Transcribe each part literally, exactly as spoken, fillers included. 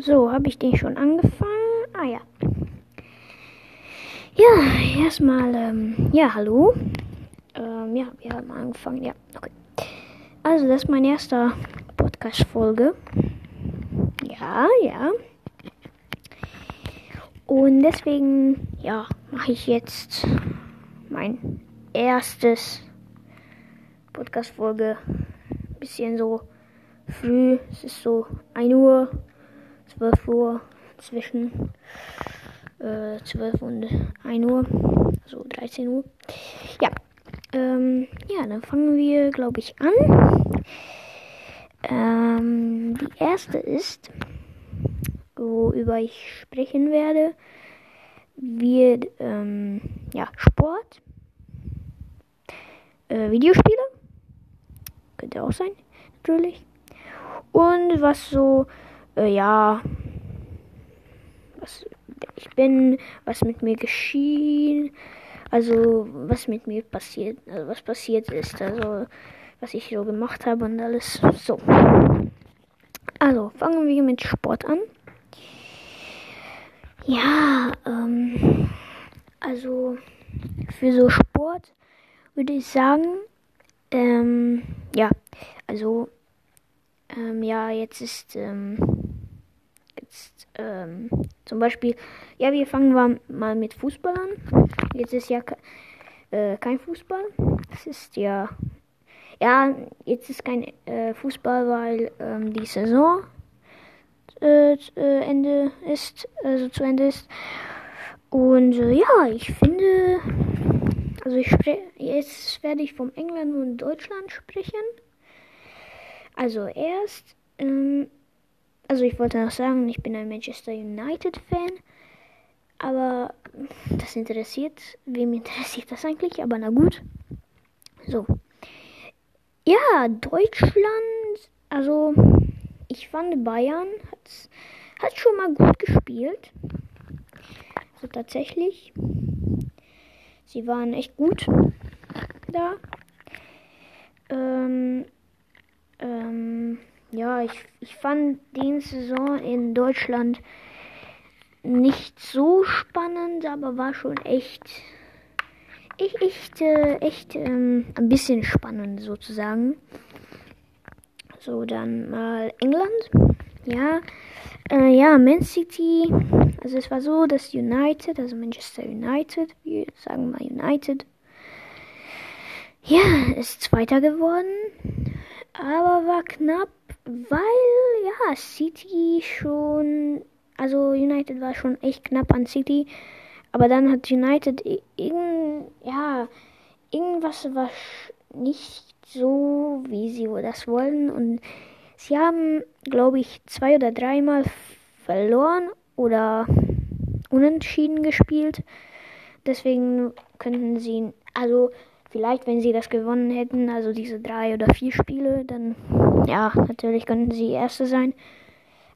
So, habe ich den schon angefangen? Ah ja. Ja, erstmal, ähm, ja, hallo. Ähm, ja, wir haben angefangen, ja, okay. Also, das ist meine erste Podcast-Folge. Ja, ja. Und deswegen, ja, mache ich jetzt mein erstes Podcast-Folge. Bisschen so früh, es ist so ein Uhr, zwölf Uhr, zwischen äh, zwölf und ein Uhr, also dreizehn Uhr. Ja, ähm, ja, dann fangen wir, glaube ich, an. Ähm, die erste ist, worüber ich sprechen werde, wird ähm, ja, Sport, äh, Videospiele, könnte auch sein, natürlich, und was so, äh, ja, was ich bin, was mit mir geschehen, also was mit mir passiert, also was passiert ist, also was ich so gemacht habe und alles so. Also fangen wir mit Sport an. Ja, ähm, also für so Sport würde ich sagen, ähm, ja, also, ähm, ja, jetzt ist, ähm, jetzt, ähm, zum Beispiel, ja, wir fangen mal mit Fußball an. Jetzt ist ja ke- äh, kein Fußball, es ist ja, ja, jetzt ist kein äh, Fußball, weil ähm, die Saison Äh, Ende ist, also zu Ende ist. Und äh, ja, ich finde, also ich spre- jetzt werde ich vom England und Deutschland sprechen. Also erst, ähm, also ich wollte noch sagen, ich bin ein Manchester United Fan, aber das interessiert, wem interessiert das eigentlich? Aber na gut. So. Ja, Deutschland, also ich fand, Bayern hat's, hat schon mal gut gespielt. Also tatsächlich. Sie waren echt gut da. Ähm, ähm, ja, ich, ich fand die Saison in Deutschland nicht so spannend, aber war schon echt, echt, echt, äh, echt ähm, ein bisschen spannend sozusagen. So, dann mal England, ja, äh, ja, Man City, also es war so, dass United, also Manchester United, wir sagen mal United, ja, ist Zweiter geworden, aber war knapp, weil, ja, City schon, also United war schon echt knapp an City, aber dann hat United irgend, ja, irgendwas war nicht so, wie sie das wollen, und sie haben, glaube ich, zwei oder dreimal verloren oder unentschieden gespielt. Deswegen könnten sie, also vielleicht, wenn sie das gewonnen hätten, also diese drei oder vier Spiele, dann, ja, natürlich könnten sie Erste sein.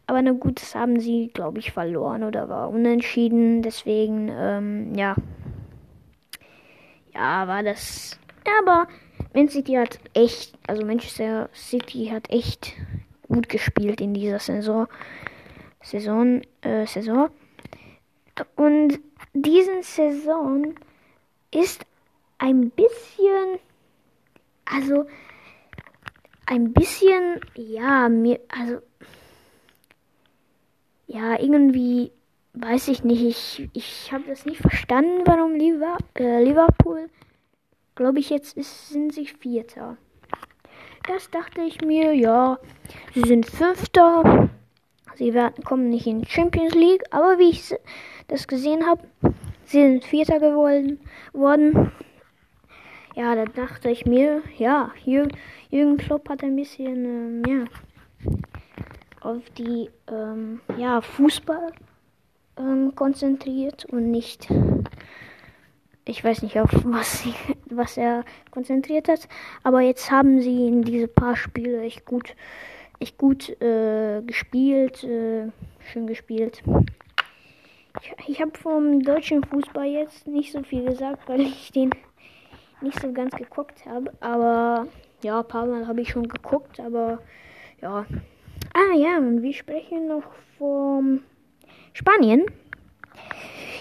Aber na gut, das haben sie, glaube ich, verloren oder war unentschieden. Deswegen, ähm, ja, ja, war das, aber Man City hat echt, also Manchester City hat echt gut gespielt in dieser Saison, Saison, äh, Saison. Und diesen Saison ist ein bisschen, also ein bisschen, ja, mir, also, ja, irgendwie, weiß ich nicht, ich, ich habe das nicht verstanden, warum Liver, äh, Liverpool, glaube ich, jetzt ist, sind sie Vierter. Erst dachte ich mir, ja, sie sind Fünfter. Sie werden, kommen nicht in die Champions League. Aber wie ich das gesehen habe, sie sind Vierter geworden. Worden. Ja, da dachte ich mir, ja, Jür- Jürgen Klopp hat ein bisschen, ähm, ja, auf die, ähm, ja, Fußball ähm, konzentriert und nicht, ich weiß nicht, auf was, sie, was er konzentriert hat. Aber jetzt haben sie in diese paar Spiele echt gut, echt gut äh, gespielt. Äh, schön gespielt. Ich, ich habe vom deutschen Fußball jetzt nicht so viel gesagt, weil ich den nicht so ganz geguckt habe. Aber ja, ein paar Mal habe ich schon geguckt. Aber ja, Ah ja, und wir sprechen noch von Spanien.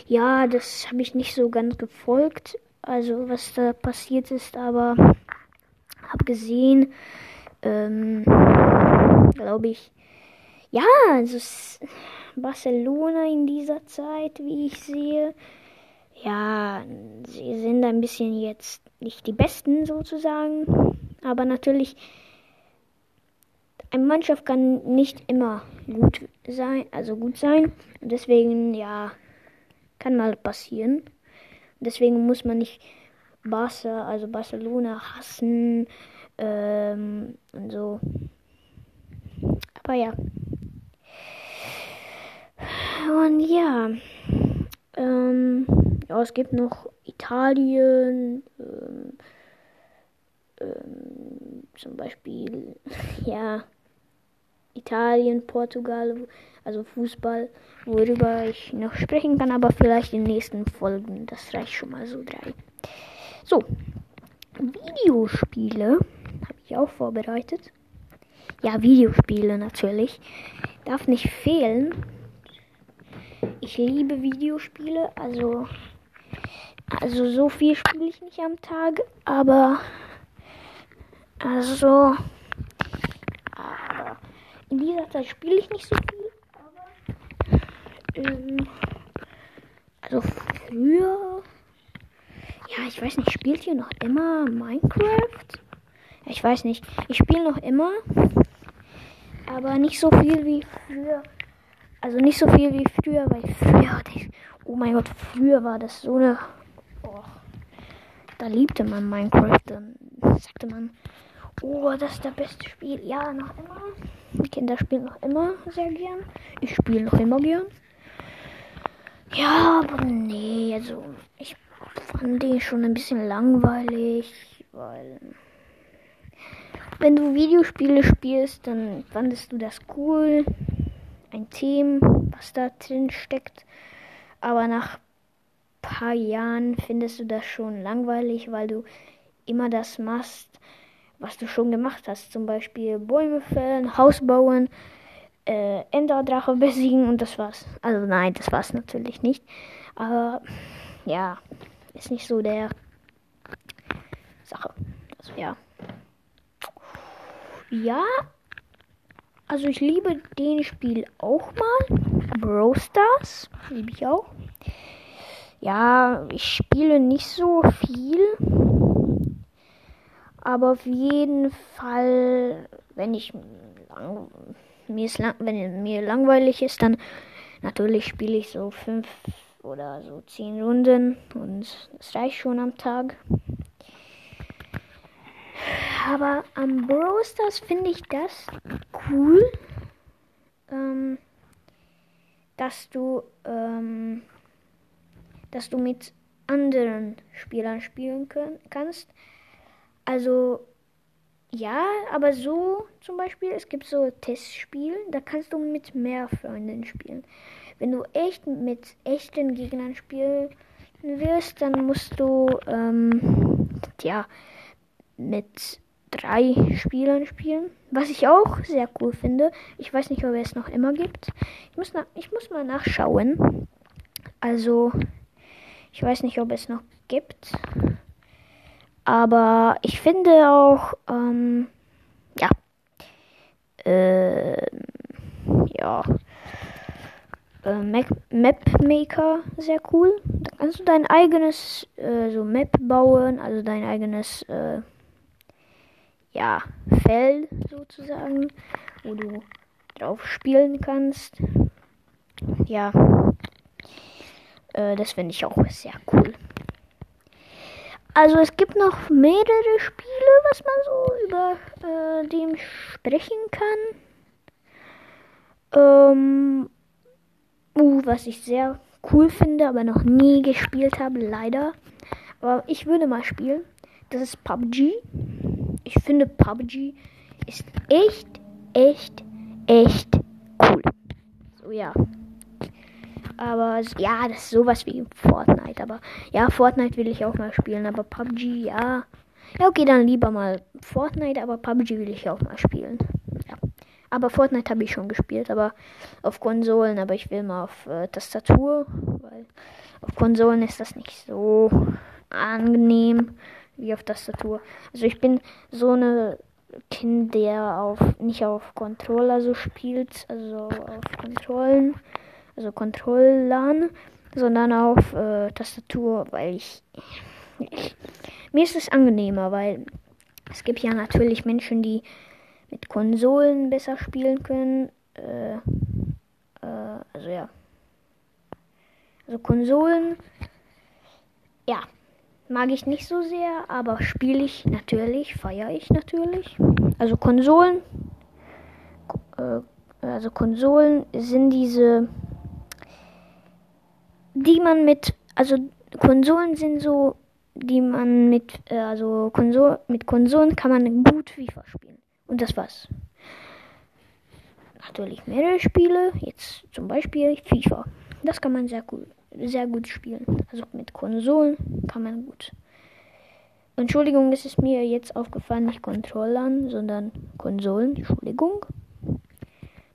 Ja, das habe ich nicht so ganz gefolgt, also was da passiert ist, aber habe gesehen, ähm, glaube ich, ja, also Barcelona in dieser Zeit, wie ich sehe, ja, sie sind ein bisschen jetzt nicht die Besten sozusagen, aber natürlich, eine Mannschaft kann nicht immer gut sein, also gut sein, und deswegen, ja, kann mal passieren. Deswegen muss man nicht Barca, also Barcelona hassen ähm, und so. Aber ja. Und ja. Ähm, ja, es gibt noch Italien. Ähm, ähm, zum Beispiel, ja, Italien, Portugal, also Fußball, worüber ich noch sprechen kann, aber vielleicht in den nächsten Folgen. Das reicht schon mal so drei. So, Videospiele habe ich auch vorbereitet. Ja, Videospiele natürlich. Darf nicht fehlen. Ich liebe Videospiele, also, also so viel spiele ich nicht am Tag, aber also in dieser Zeit spiele ich nicht so viel, aber ähm, also früher, ja, ich weiß nicht, spielt ihr noch immer Minecraft? Ich weiß nicht, ich spiele noch immer, aber nicht so viel wie früher, also nicht so viel wie früher, weil früher, oh mein Gott, früher war das so eine, oh, da liebte man Minecraft, dann sagte man, oh, das ist das beste Spiel. Ja, noch immer. Die Kinder spielen noch immer sehr gern. Ich spiele noch immer gern. Ja, aber nee, also ich fand den schon ein bisschen langweilig, weil wenn du Videospiele spielst, dann fandest du das cool. Ein Thema, was da drin steckt. Aber nach ein paar Jahren findest du das schon langweilig, weil du immer das machst, was du schon gemacht hast, zum Beispiel Bäume fällen, Haus bauen, äh, Enderdrache besiegen und das war's. Also nein, das war's natürlich nicht. Aber ja, ist nicht so der Sache. Also ja. Ja, also ich liebe den Spiel auch mal. Brawl Stars liebe ich auch. Ja, ich spiele nicht so viel. Aber auf jeden Fall, wenn ich lang, mir, ist lang, wenn mir langweilig ist, dann natürlich spiele ich so fünf oder so zehn Runden und das reicht schon am Tag. Aber am Brawl Stars finde ich das cool, ähm, dass du, ähm, dass du mit anderen Spielern spielen können, kannst. Also, ja, aber so zum Beispiel, es gibt so Testspiele, da kannst du mit mehr Freunden spielen. Wenn du echt mit echten Gegnern spielen willst, dann musst du, ähm, tja, mit drei Spielern spielen. Was ich auch sehr cool finde. Ich weiß nicht, ob es noch immer gibt. Ich muss, na- ich muss mal nachschauen. Also, ich weiß nicht, ob es noch gibt. Aber ich finde auch, ähm, ja, äh, ja, äh, Map Maker sehr cool. Da kannst du dein eigenes, äh, so Map bauen, also dein eigenes, äh, ja, Feld sozusagen, wo du drauf spielen kannst. Ja, äh, das finde ich auch sehr cool. Also es gibt noch mehrere Spiele, was man so über äh, dem sprechen kann. Ähm, uh, was ich sehr cool finde, aber noch nie gespielt habe, leider. Aber ich würde mal spielen. Das ist P U B G. Ich finde P U B G ist echt, echt, echt cool. So, ja. Aber ja, das ist sowas wie Fortnite. Aber ja, Fortnite will ich auch mal spielen. Aber P U B G, ja. Ja, okay, dann lieber mal Fortnite. Aber P U B G will ich auch mal spielen. Ja. Aber Fortnite habe ich schon gespielt, aber auf Konsolen, aber ich will mal auf äh, Tastatur, weil auf Konsolen ist das nicht so angenehm wie auf Tastatur. Also ich bin so eine Kind, der auf nicht auf Controller so spielt, also auf Kontrollen, also Controllern, sondern auf äh, Tastatur, weil ich, ich mir ist es angenehmer, weil es gibt ja natürlich Menschen, die mit Konsolen besser spielen können. Äh, äh, also ja. Also Konsolen, ja, mag ich nicht so sehr, aber spiele ich natürlich, feiere ich natürlich. Also Konsolen, äh, also Konsolen sind diese, die man mit, also Konsolen sind so, die man mit, äh, also Konsol, mit Konsolen kann man gut FIFA spielen. Und das war's. Natürlich mehrere Spiele, jetzt zum Beispiel FIFA. Das kann man sehr gut, sehr gut spielen. Also mit Konsolen kann man gut. Entschuldigung, es ist mir jetzt aufgefallen, nicht Controllern, sondern Konsolen. Entschuldigung.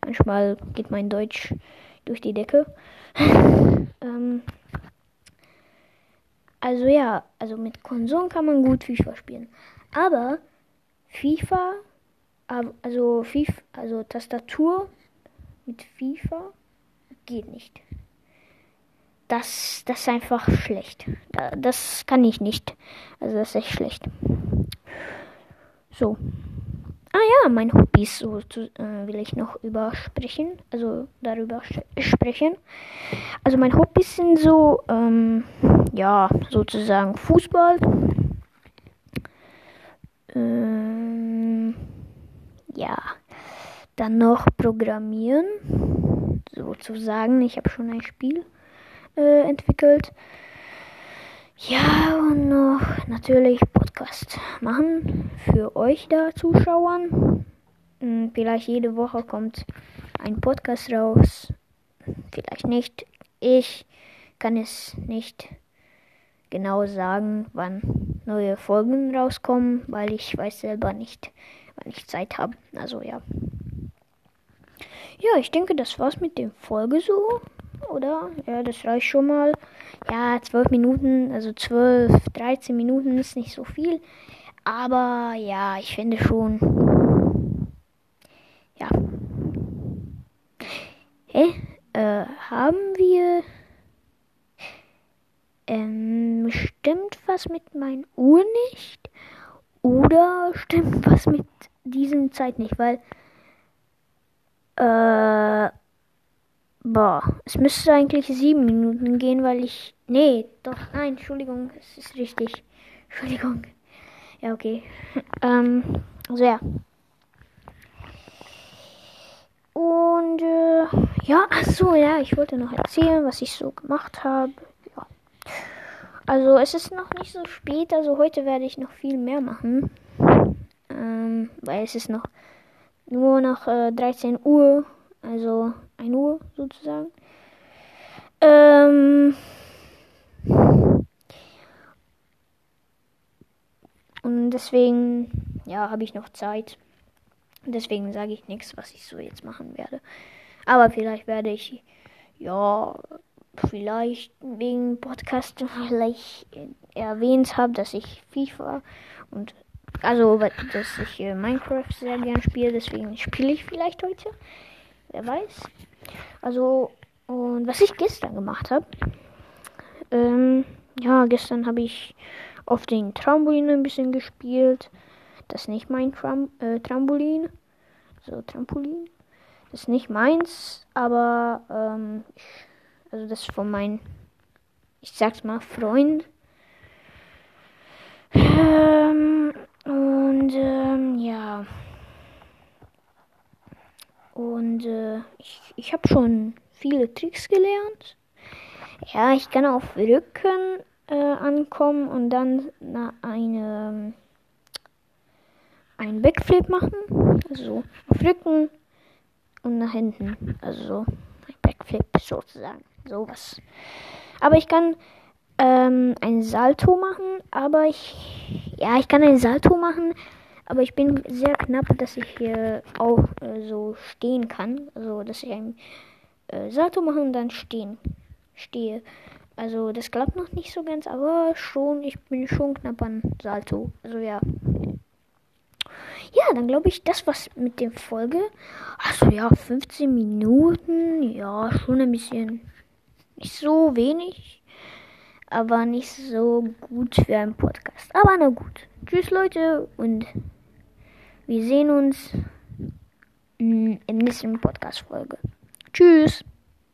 Manchmal geht mein Deutsch durch die Decke. ähm, also ja, also mit Konsolen kann man gut FIFA spielen. Aber FIFA... Also, FIFA, also Tastatur mit FIFA geht nicht. Das, das ist einfach schlecht. Das kann ich nicht. Also das ist echt schlecht. So. Ah ja, mein Hobbys so, äh, will ich noch über sprechen. Also darüber sprechen. Also mein Hobbys sind so, ähm, ja, sozusagen Fußball. Ähm... Ja, dann noch Programmieren, sozusagen. Ich habe schon ein Spiel äh, entwickelt. Ja, und noch natürlich Podcast machen für euch da Zuschauern. Und vielleicht jede Woche kommt ein Podcast raus. Vielleicht nicht. Ich kann es nicht genau sagen, wann neue Folgen rauskommen, weil ich weiß selber nicht, wenn ich Zeit habe. Also ja. Ja, ich denke, das war's mit dem Folge so, oder? Ja, das reicht schon mal. Ja, zwölf Minuten, also zwölf, dreizehn Minuten ist nicht so viel. Aber ja, ich finde schon. Ja. Hä? Äh, haben wir ähm, stimmt was mit meinen Uhr nicht? Oder stimmt was mit diesem Zeit nicht, weil äh, boah, es müsste eigentlich sieben Minuten gehen, weil ich, nee, doch, nein, Entschuldigung, es ist richtig, Entschuldigung, ja, okay, ähm, also ja, und, äh, ja, ach so, ja, ich wollte noch erzählen, was ich so gemacht habe, ja. Also es ist noch nicht so spät, also heute werde ich noch viel mehr machen, ähm, weil es ist noch nur noch äh, dreizehn Uhr, also ein Uhr sozusagen. Ähm, und deswegen, ja, habe ich noch Zeit. Deswegen sage ich nichts, was ich so jetzt machen werde. Aber vielleicht werde ich, ja... vielleicht wegen Podcast vielleicht erwähnt habe, dass ich FIFA und also dass ich Minecraft sehr gern spiele, deswegen spiele ich vielleicht heute, wer weiß. Also und was ich gestern gemacht habe, ähm, ja gestern habe ich auf den Trampolin ein bisschen gespielt, das ist nicht mein Tram äh, Trampolin, so Trampolin, das ist nicht meins, aber ähm, ich Also das von meinem, ich sag's mal, Freund. Ähm, und ähm, ja. Und äh, ich, ich habe schon viele Tricks gelernt. Ja, ich kann auf Rücken äh, ankommen und dann na, eine, einen Backflip machen. Also auf Rücken und nach hinten. Also ein Backflip sozusagen. Sowas. Aber ich kann ähm, ein Salto machen, aber ich, ja, ich kann ein Salto machen, Aber ich bin sehr knapp, dass ich hier auch äh, so stehen kann. Also, dass ich einen äh, Salto mache und dann stehen. Stehe. Also, das klappt noch nicht so ganz, aber schon, ich bin schon knapp an Salto. Also, ja. Ja, dann glaube ich, das war's mit der Folge. Also, ja, fünfzehn Minuten. Ja, schon ein bisschen. Nicht so wenig, aber nicht so gut für einen Podcast. Aber na gut. Tschüss, Leute, und wir sehen uns in der nächsten Podcast-Folge. Tschüss.